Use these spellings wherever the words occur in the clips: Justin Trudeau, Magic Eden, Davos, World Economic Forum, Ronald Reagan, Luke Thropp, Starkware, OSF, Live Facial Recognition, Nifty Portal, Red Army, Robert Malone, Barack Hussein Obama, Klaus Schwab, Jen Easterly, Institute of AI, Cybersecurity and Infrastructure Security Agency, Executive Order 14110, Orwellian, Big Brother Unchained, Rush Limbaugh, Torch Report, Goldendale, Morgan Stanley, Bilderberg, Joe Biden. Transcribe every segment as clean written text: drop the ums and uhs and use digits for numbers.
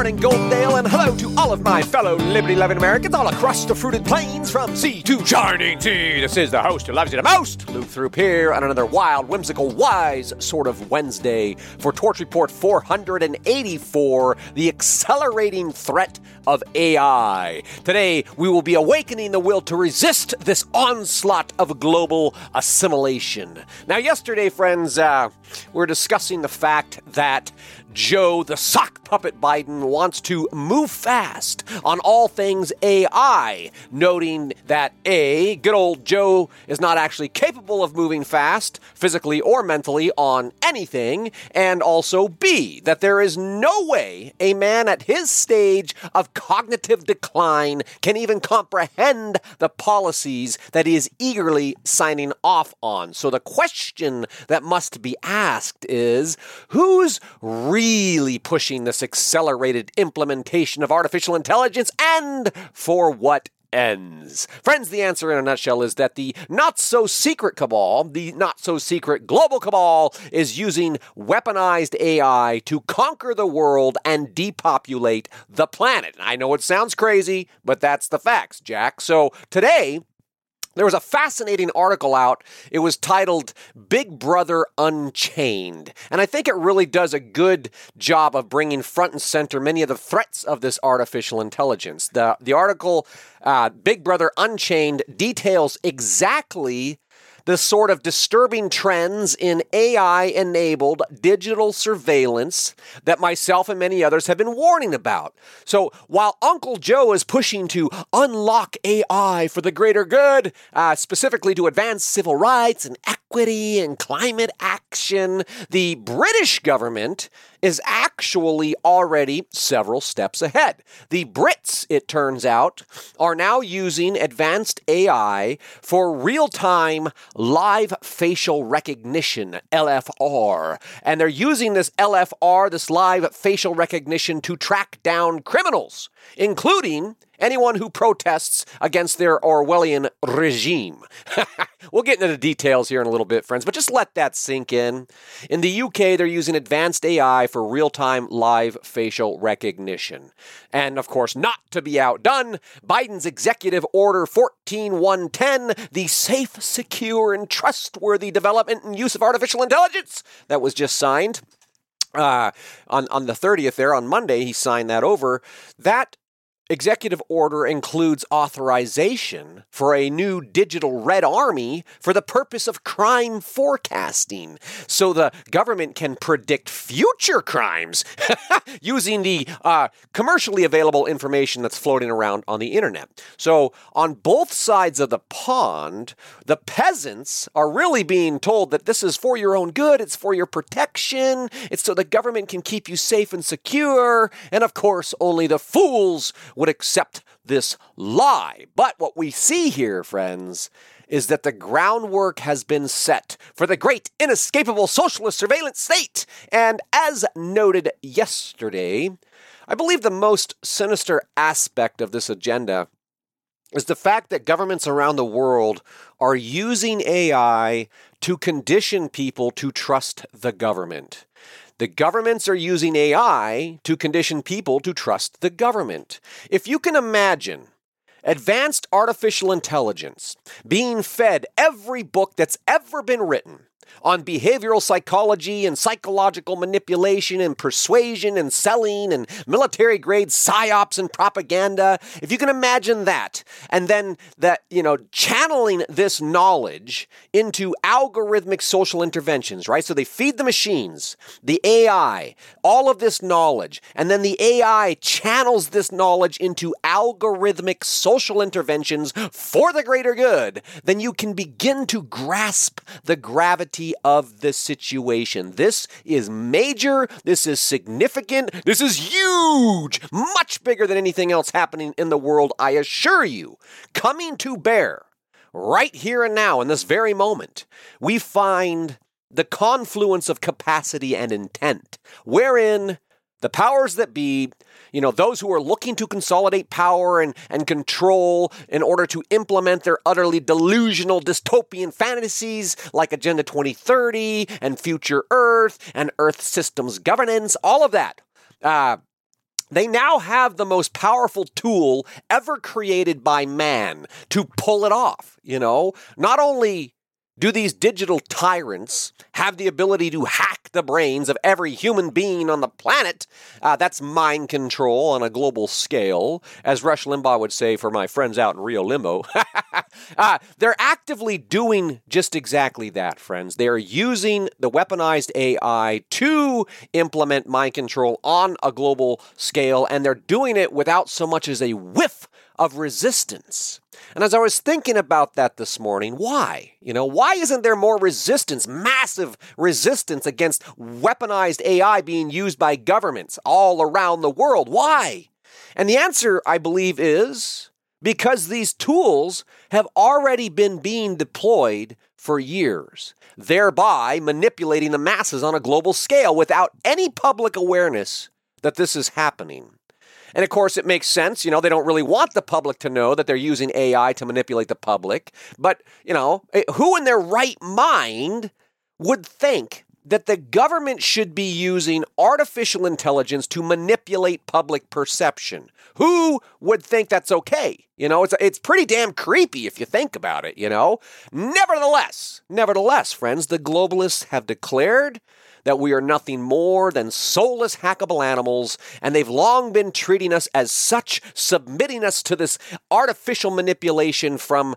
morning, Goldendale, and hello to all of my fellow liberty-loving Americans all across the fruited plains from sea to shining sea. This is the host who loves you the most, Luke Thropp, here on another wild, whimsical, wise sort of Wednesday for Torch Report 484, the accelerating threat of AI. Today, we will be awakening the will to resist this onslaught of global assimilation. Now, yesterday, friends, we're discussing the fact that Joe, the sock puppet Biden, wants to move fast on all things AI, noting that A, good old Joe is not actually capable of moving fast, physically or mentally, on anything, and also B, that there is no way a man at his stage of cognitive decline can even comprehend the policies that he is eagerly signing off on. So the question that must be asked is, who's really pushing this accelerated implementation of artificial intelligence, and for what ends? Friends, the answer in a nutshell is that the not-so-secret cabal, the not-so-secret global cabal, is using weaponized AI to conquer the world and depopulate the planet. I know it sounds crazy, but that's the facts, Jack. So today, there was a fascinating article out. It was titled Big Brother Unchained. And I think it really does a good job of bringing front and center many of the threats of this artificial intelligence. The article, Big Brother Unchained, details exactly the sort of disturbing trends in AI-enabled digital surveillance that myself and many others have been warning about. So while Uncle Joe is pushing to unlock AI for the greater good, specifically to advance civil rights and equity and climate action, the British government is actually already several steps ahead. The Brits, it turns out, are now using advanced AI for real-time live facial recognition, LFR. And they're using this LFR, this live facial recognition, to track down criminals, including anyone who protests against their Orwellian regime. We'll get into the details here in a little bit, friends, but just let that sink in. In the UK, they're using advanced AI for real-time live facial recognition. And, of course, not to be outdone, Biden's Executive Order 14110, the Safe, Secure, and Trustworthy Development and Use of Artificial Intelligence, that was just signed on the 30th there, on Monday, he signed that over. That executive order includes authorization for a new digital Red Army for the purpose of crime forecasting, so the government can predict future crimes using the commercially available information that's floating around on the internet. So on both sides of the pond, the peasants are really being told that this is for your own good, it's for your protection, it's so the government can keep you safe and secure, and of course only the fools would accept this lie. But what we see here, friends, is that the groundwork has been set for the great inescapable socialist surveillance state. And as noted yesterday, I believe the most sinister aspect of this agenda is the fact that governments around the world are using AI to condition people to trust the government. The governments are using AI to condition people to trust the government. If you can imagine advanced artificial intelligence being fed every book that's ever been written on behavioral psychology and psychological manipulation and persuasion and selling and military-grade psyops and propaganda, if you can imagine that, and then that, you know, channeling this knowledge into algorithmic social interventions, right? So they feed the machines, the AI, all of this knowledge, and then the AI channels this knowledge into algorithmic social interventions for the greater good, then you can begin to grasp the gravity of the situation. This is major. This is significant. This is huge. Much bigger than anything else happening in the world, I assure you. Coming to bear right here and now in this very moment, we find the confluence of capacity and intent, wherein the powers that be, you know, those who are looking to consolidate power and control in order to implement their utterly delusional dystopian fantasies like Agenda 2030 and Future Earth and Earth Systems Governance, all of that, They now have the most powerful tool ever created by man to pull it off, you know? Not only do these digital tyrants have the ability to hack the brains of every human being on the planet, that's mind control on a global scale, as Rush Limbaugh would say for my friends out in Rio Limbo. They're actively doing just exactly that, friends. They're using the weaponized AI to implement mind control on a global scale, and they're doing it without so much as a whiff of resistance. And as I was thinking about that this morning, why? You know, why isn't there more resistance, massive resistance against weaponized AI being used by governments all around the world? Why? And the answer, I believe, is because these tools have already been being deployed for years, thereby manipulating the masses on a global scale without any public awareness that this is happening. And of course, it makes sense. You know, they don't really want the public to know that they're using AI to manipulate the public. But, you know, who in their right mind would think that the government should be using artificial intelligence to manipulate public perception? Who would think that's okay? You know, it's pretty damn creepy if you think about it, you know. Nevertheless, friends, the globalists have declared that we are nothing more than soulless, hackable animals, and they've long been treating us as such, submitting us to this artificial manipulation from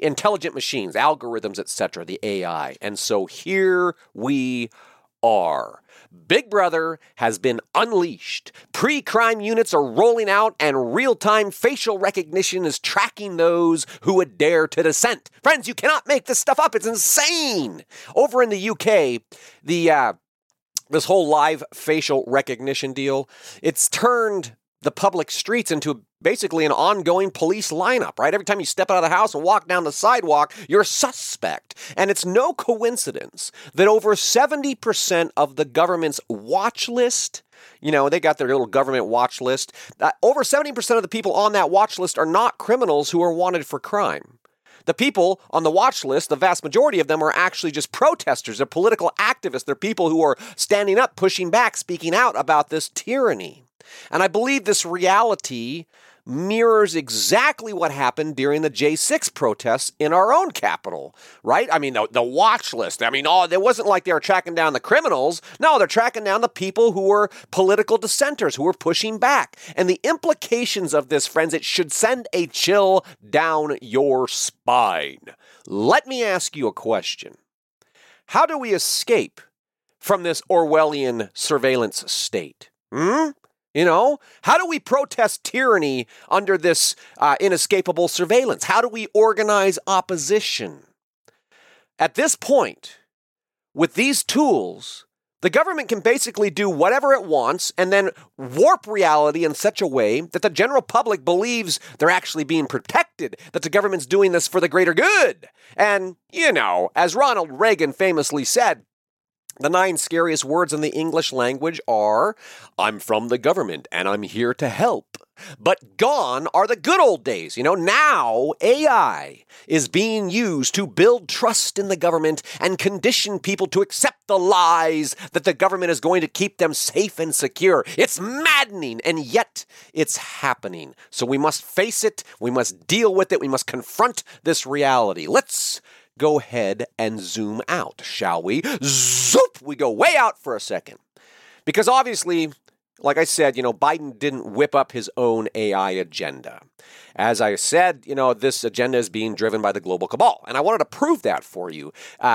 intelligent machines, algorithms, etc., the AI. And so here we are. Big Brother has been unleashed. Pre-crime units are rolling out, and real-time facial recognition is tracking those who would dare to dissent. Friends, you cannot make this stuff up. It's insane. Over in the UK, this whole live facial recognition deal, it's turned the public streets into basically an ongoing police lineup, right? Every time you step out of the house and walk down the sidewalk, you're a suspect. And it's no coincidence that over 70% of the government's watch list, you know, they got their little government watch list. Over 70% of the people on that watch list are not criminals who are wanted for crime. The people on the watch list, the vast majority of them are actually just protesters. They're political activists. They're people who are standing up, pushing back, speaking out about this tyranny. And I believe this reality mirrors exactly what happened during the J6 protests in our own capital, right? I mean, the watch list. I mean, it wasn't like they were tracking down the criminals. No, they're tracking down the people who were political dissenters, who were pushing back. And the implications of this, friends, it should send a chill down your spine. Let me ask you a question. How do we escape from this Orwellian surveillance state? You know, how do we protest tyranny under this inescapable surveillance? How do we organize opposition? At this point, with these tools, the government can basically do whatever it wants and then warp reality in such a way that the general public believes they're actually being protected, that the government's doing this for the greater good. And, you know, as Ronald Reagan famously said, the 9 scariest words in the English language are, "I'm from the government and I'm here to help." But gone are the good old days. You know, now AI is being used to build trust in the government and condition people to accept the lies that the government is going to keep them safe and secure. It's maddening, and yet it's happening. So we must face it. We must deal with it. We must confront this reality. Let's go ahead and zoom out, shall we? Zoop! We go way out for a second. Because obviously, like I said, you know, Biden didn't whip up his own AI agenda. As I said, you know, this agenda is being driven by the global cabal. And I wanted to prove that for you.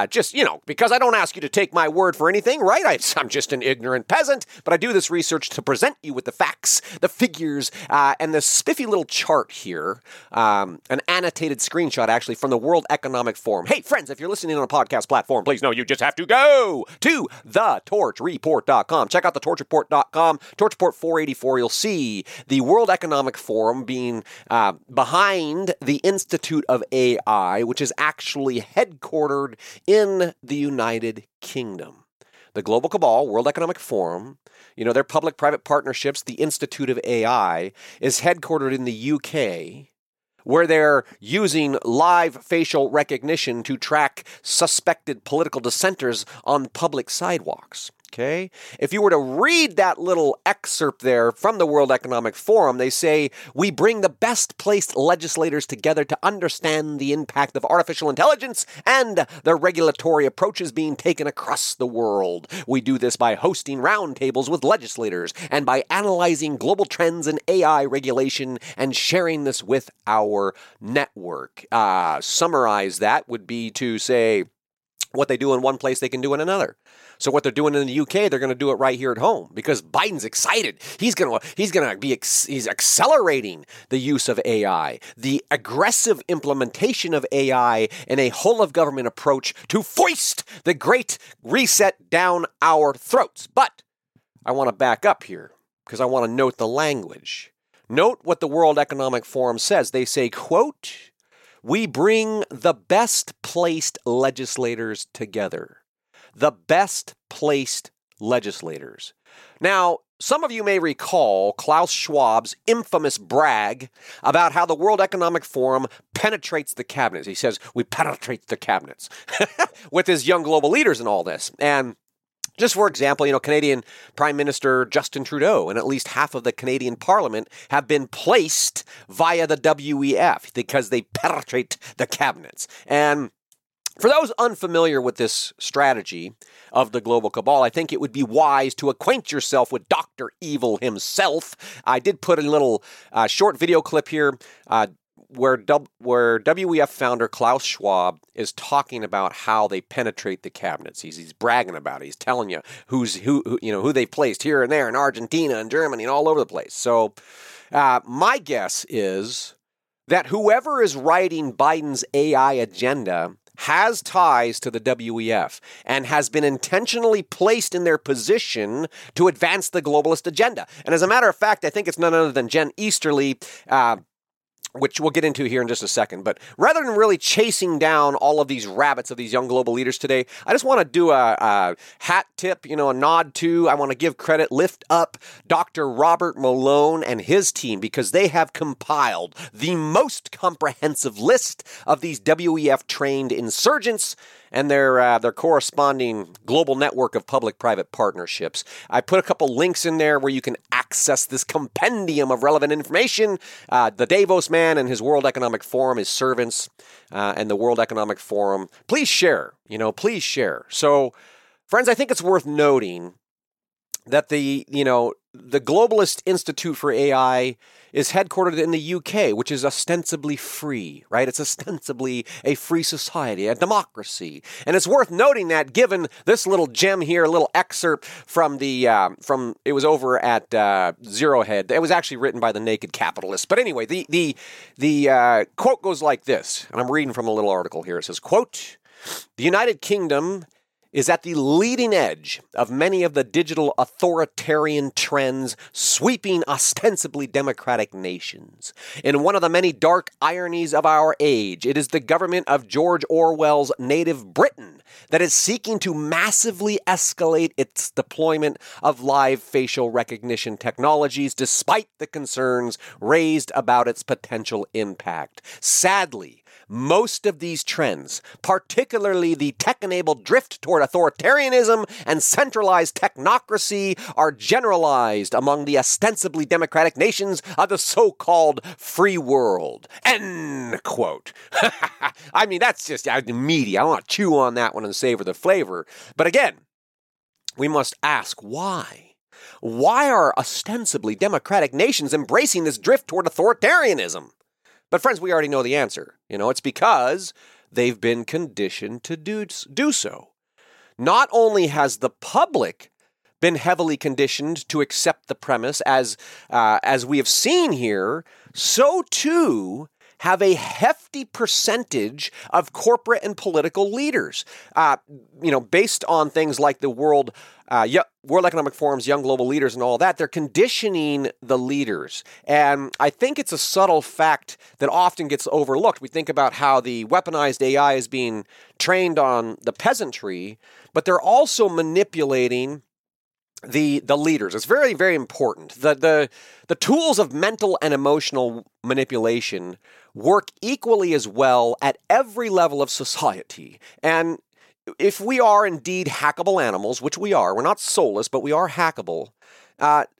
Just, you know, because I don't ask you to take my word for anything, right? I'm just an ignorant peasant, but I do this research to present you with the facts, the figures, and this spiffy little chart here, an annotated screenshot actually from the World Economic Forum. Hey, friends, if you're listening on a podcast platform, please know you just have to go to thetorchreport.com. Check out thetorchreport.com, Torch Report 484. You'll see the World Economic Forum being behind the Institute of AI, which is actually headquartered in the United Kingdom. The Global Cabal, World Economic Forum, you know, their public-private partnerships, the Institute of AI, is headquartered in the UK, where they're using live facial recognition to track suspected political dissenters on public sidewalks. Okay. If you were to read that little excerpt there from the World Economic Forum, they say, we bring the best placed legislators together to understand the impact of artificial intelligence and the regulatory approaches being taken across the world. We do this by hosting roundtables with legislators and by analyzing global trends in AI regulation and sharing this with our network. Summarize that would be to say, what they do in one place, they can do in another. So what they're doing in the UK, they're going to do it right here at home because Biden's excited. He's accelerating the use of AI, the aggressive implementation of AI in a whole of government approach to foist the Great Reset down our throats. But I want to back up here because I want to note the language. Note what the World Economic Forum says. They say, quote, we bring the best placed legislators together. The best placed legislators. Now, some of you may recall Klaus Schwab's infamous brag about how the World Economic Forum penetrates the cabinets. He says, we penetrate the cabinets with his young global leaders and all this. And just for example, Canadian Prime Minister Justin Trudeau and at least half of the Canadian Parliament have been placed via the WEF because they penetrate the cabinets. And for those unfamiliar with this strategy of the global cabal, I think it would be wise to acquaint yourself with Dr. Evil himself. I did put a little short video clip here where WEF founder Klaus Schwab is talking about how they penetrate the cabinets. He's bragging about it. He's telling you who they've placed here and there in Argentina and Germany and all over the place. So my guess is that whoever is writing Biden's AI agenda has ties to the WEF and has been intentionally placed in their position to advance the globalist agenda. And as a matter of fact, I think it's none other than Jen Easterly, which we'll get into here in just a second. But rather than really chasing down all of these rabbits of these young global leaders today, I just want to do a hat tip, a nod to, I want to give credit, lift up Dr. Robert Malone and his team, because they have compiled the most comprehensive list of these WEF-trained insurgents and their corresponding global network of public-private partnerships. I put a couple links in there where you can access this compendium of relevant information. The Davos man and his World Economic Forum, his servants, and the World Economic Forum. Please share, please share. So, friends, I think it's worth noting that the Globalist Institute for AI is headquartered in the UK, which is ostensibly free, right? It's ostensibly a free society, a democracy. And it's worth noting that given this little gem here, a little excerpt from it was over at Zero Head. It was actually written by the Naked Capitalist. But anyway, the quote goes like this, and I'm reading from a little article here. It says, quote, the United Kingdom is at the leading edge of many of the digital authoritarian trends sweeping ostensibly democratic nations. In one of the many dark ironies of our age, it is the government of George Orwell's native Britain that is seeking to massively escalate its deployment of live facial recognition technologies despite the concerns raised about its potential impact. Sadly, most of these trends, particularly the tech-enabled drift toward authoritarianism and centralized technocracy, are generalized among the ostensibly democratic nations of the so-called free world. End quote. I mean, that's just meaty. I want to chew on that one and savor the flavor. But again, we must ask why. Why are ostensibly democratic nations embracing this drift toward authoritarianism? But friends, we already know the answer. It's because they've been conditioned to do so. Not only has the public been heavily conditioned to accept the premise, as we have seen here, so too have a hefty percentage of corporate and political leaders, based on things like the World Economic Forum's young global leaders and all that. They're conditioning the leaders. And I think it's a subtle fact that often gets overlooked. We think about how the weaponized AI is being trained on the peasantry, but they're also manipulating the leaders. It's very, very important. The tools of mental and emotional manipulation work equally as well at every level of society. And if we are indeed hackable animals, which we are, we're not soulless, but we are hackable,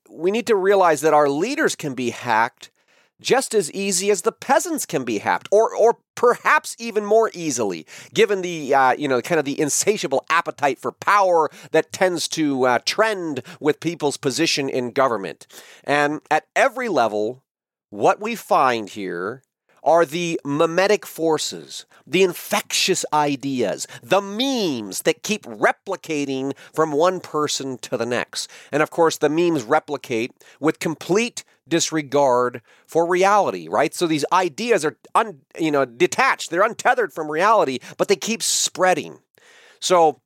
we need to realize that our leaders can be hacked just as easy as the peasants can be hacked, or perhaps even more easily, given the kind of the insatiable appetite for power that tends to trend with people's position in government. And at every level, what we find here are the memetic forces, the infectious ideas, the memes that keep replicating from one person to the next. And of course, the memes replicate with complete disregard for reality, right? So these ideas are detached, they're untethered from reality, but they keep spreading. So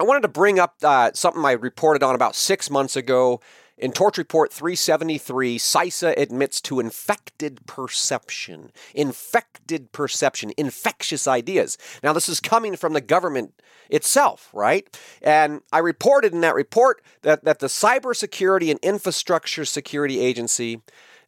I wanted to bring up something I reported on about 6 months ago. In Torch Report 373, CISA admits to infected perception, infectious ideas. Now, this is coming from the government itself, right? And I reported in that report that the Cybersecurity and Infrastructure Security Agency,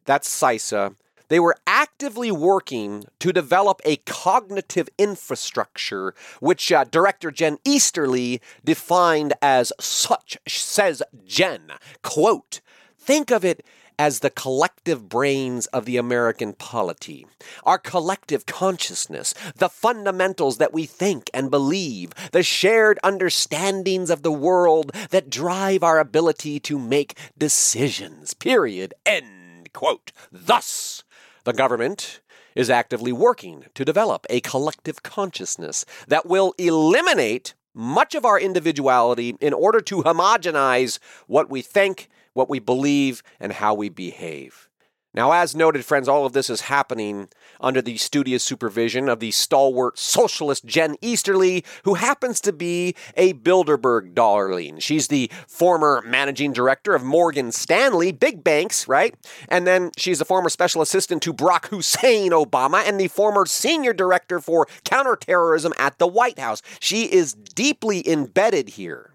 that's CISA, they were actively working to develop a cognitive infrastructure, which Director Jen Easterly defined as such, says Jen, quote, "Think of it as the collective brains of the American polity, our collective consciousness, the fundamentals that we think and believe, the shared understandings of the world that drive our ability to make decisions," period, end quote. Thus, the government is actively working to develop a collective consciousness that will eliminate much of our individuality in order to homogenize what we think, what we believe, and how we behave. Now, as noted, friends, all of this is happening under the studious supervision of the stalwart socialist Jen Easterly, who happens to be a Bilderberg darling. She's the former managing director of Morgan Stanley, big banks, right? And then she's the former special assistant to Barack Hussein Obama and the former senior director for counterterrorism at the White House. She is deeply embedded here.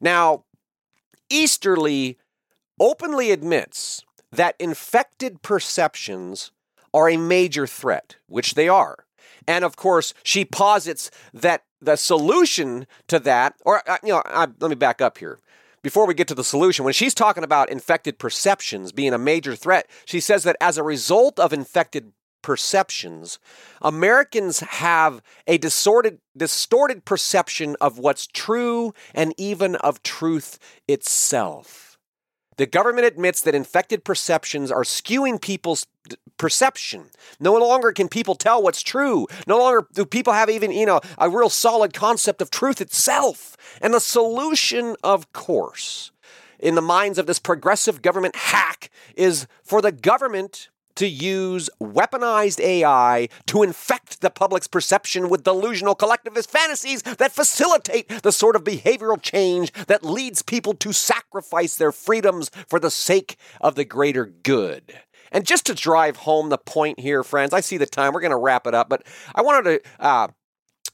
Now, Easterly openly admits that infected perceptions are a major threat, which they are. And of course, she posits that the solution to that, let me back up here. Before we get to the solution, when she's talking about infected perceptions being a major threat, she says that as a result of infected perceptions, Americans have a distorted perception of what's true and even of truth itself. The government admits that infected perceptions are skewing people's perception. No longer can people tell what's true. No longer do people have even, a real solid concept of truth itself. And the solution, of course, in the minds of this progressive government hack is for the government to use weaponized AI to infect the public's perception with delusional collectivist fantasies that facilitate the sort of behavioral change that leads people to sacrifice their freedoms for the sake of the greater good. And just to drive home the point here, friends, I see the time, we're going to wrap it up, but I wanted to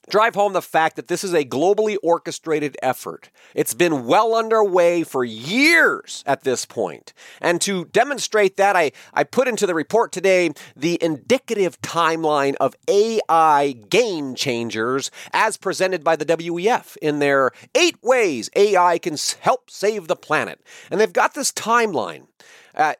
drive home the fact that this is a globally orchestrated effort. It's been well underway for years at this point. And to demonstrate that, I put into the report today the indicative timeline of AI game changers as presented by the WEF in their 8 ways AI can help save the planet. And they've got this timeline.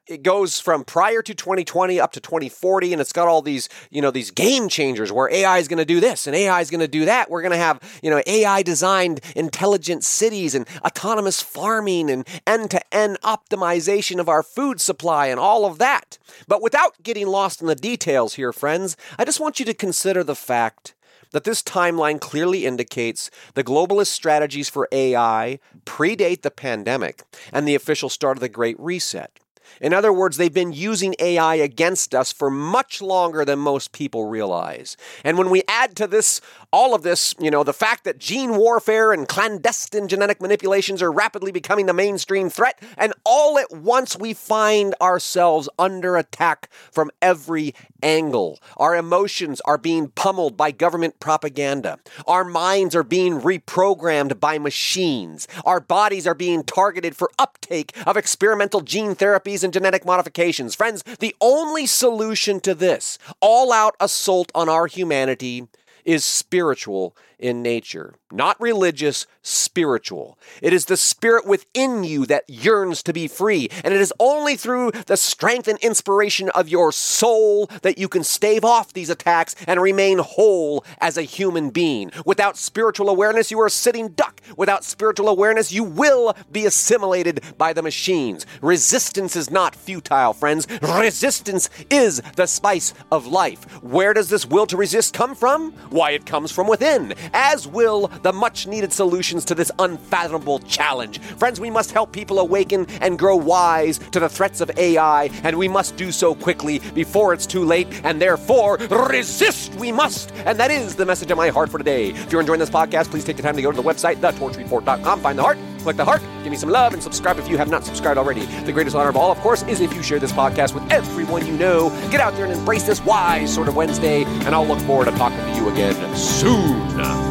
It goes from prior to 2020 up to 2040, and it's got all these, these game changers where AI is going to do this and AI is going to do that. We're going to have, AI-designed intelligent cities and autonomous farming and end-to-end optimization of our food supply and all of that. But without getting lost in the details here, friends, I just want you to consider the fact that this timeline clearly indicates the globalist strategies for AI predate the pandemic and the official start of the Great Reset. In other words, they've been using AI against us for much longer than most people realize. And when we add to this, all of this, the fact that gene warfare and clandestine genetic manipulations are rapidly becoming the mainstream threat, and all at once we find ourselves under attack from every angle. Our emotions are being pummeled by government propaganda. Our minds are being reprogrammed by machines. Our bodies are being targeted for uptake of experimental gene therapies and genetic modifications. Friends, the only solution to this all-out assault on our humanity is spiritual in nature, not religious, spiritual. It is the spirit within you that yearns to be free, and it is only through the strength and inspiration of your soul that you can stave off these attacks and remain whole as a human being. Without spiritual awareness, you are a sitting duck. Without spiritual awareness, you will be assimilated by the machines. Resistance is not futile, friends. Resistance is the spice of life. Where does this will to resist come from? Why, it comes from within, as will the much-needed solutions to this unfathomable challenge. Friends, we must help people awaken and grow wise to the threats of AI, and we must do so quickly before it's too late, and therefore, resist we must, and that is the message of my heart for today. If you're enjoying this podcast, please take the time to go to the website, thetorchreport.com, find the heart, click the heart, give me some love, and subscribe if you have not subscribed already. The greatest honor of all, of course, is if you share this podcast with everyone you know. Get out there and embrace this wise sort of Wednesday, and I'll look forward to talking to you again soon.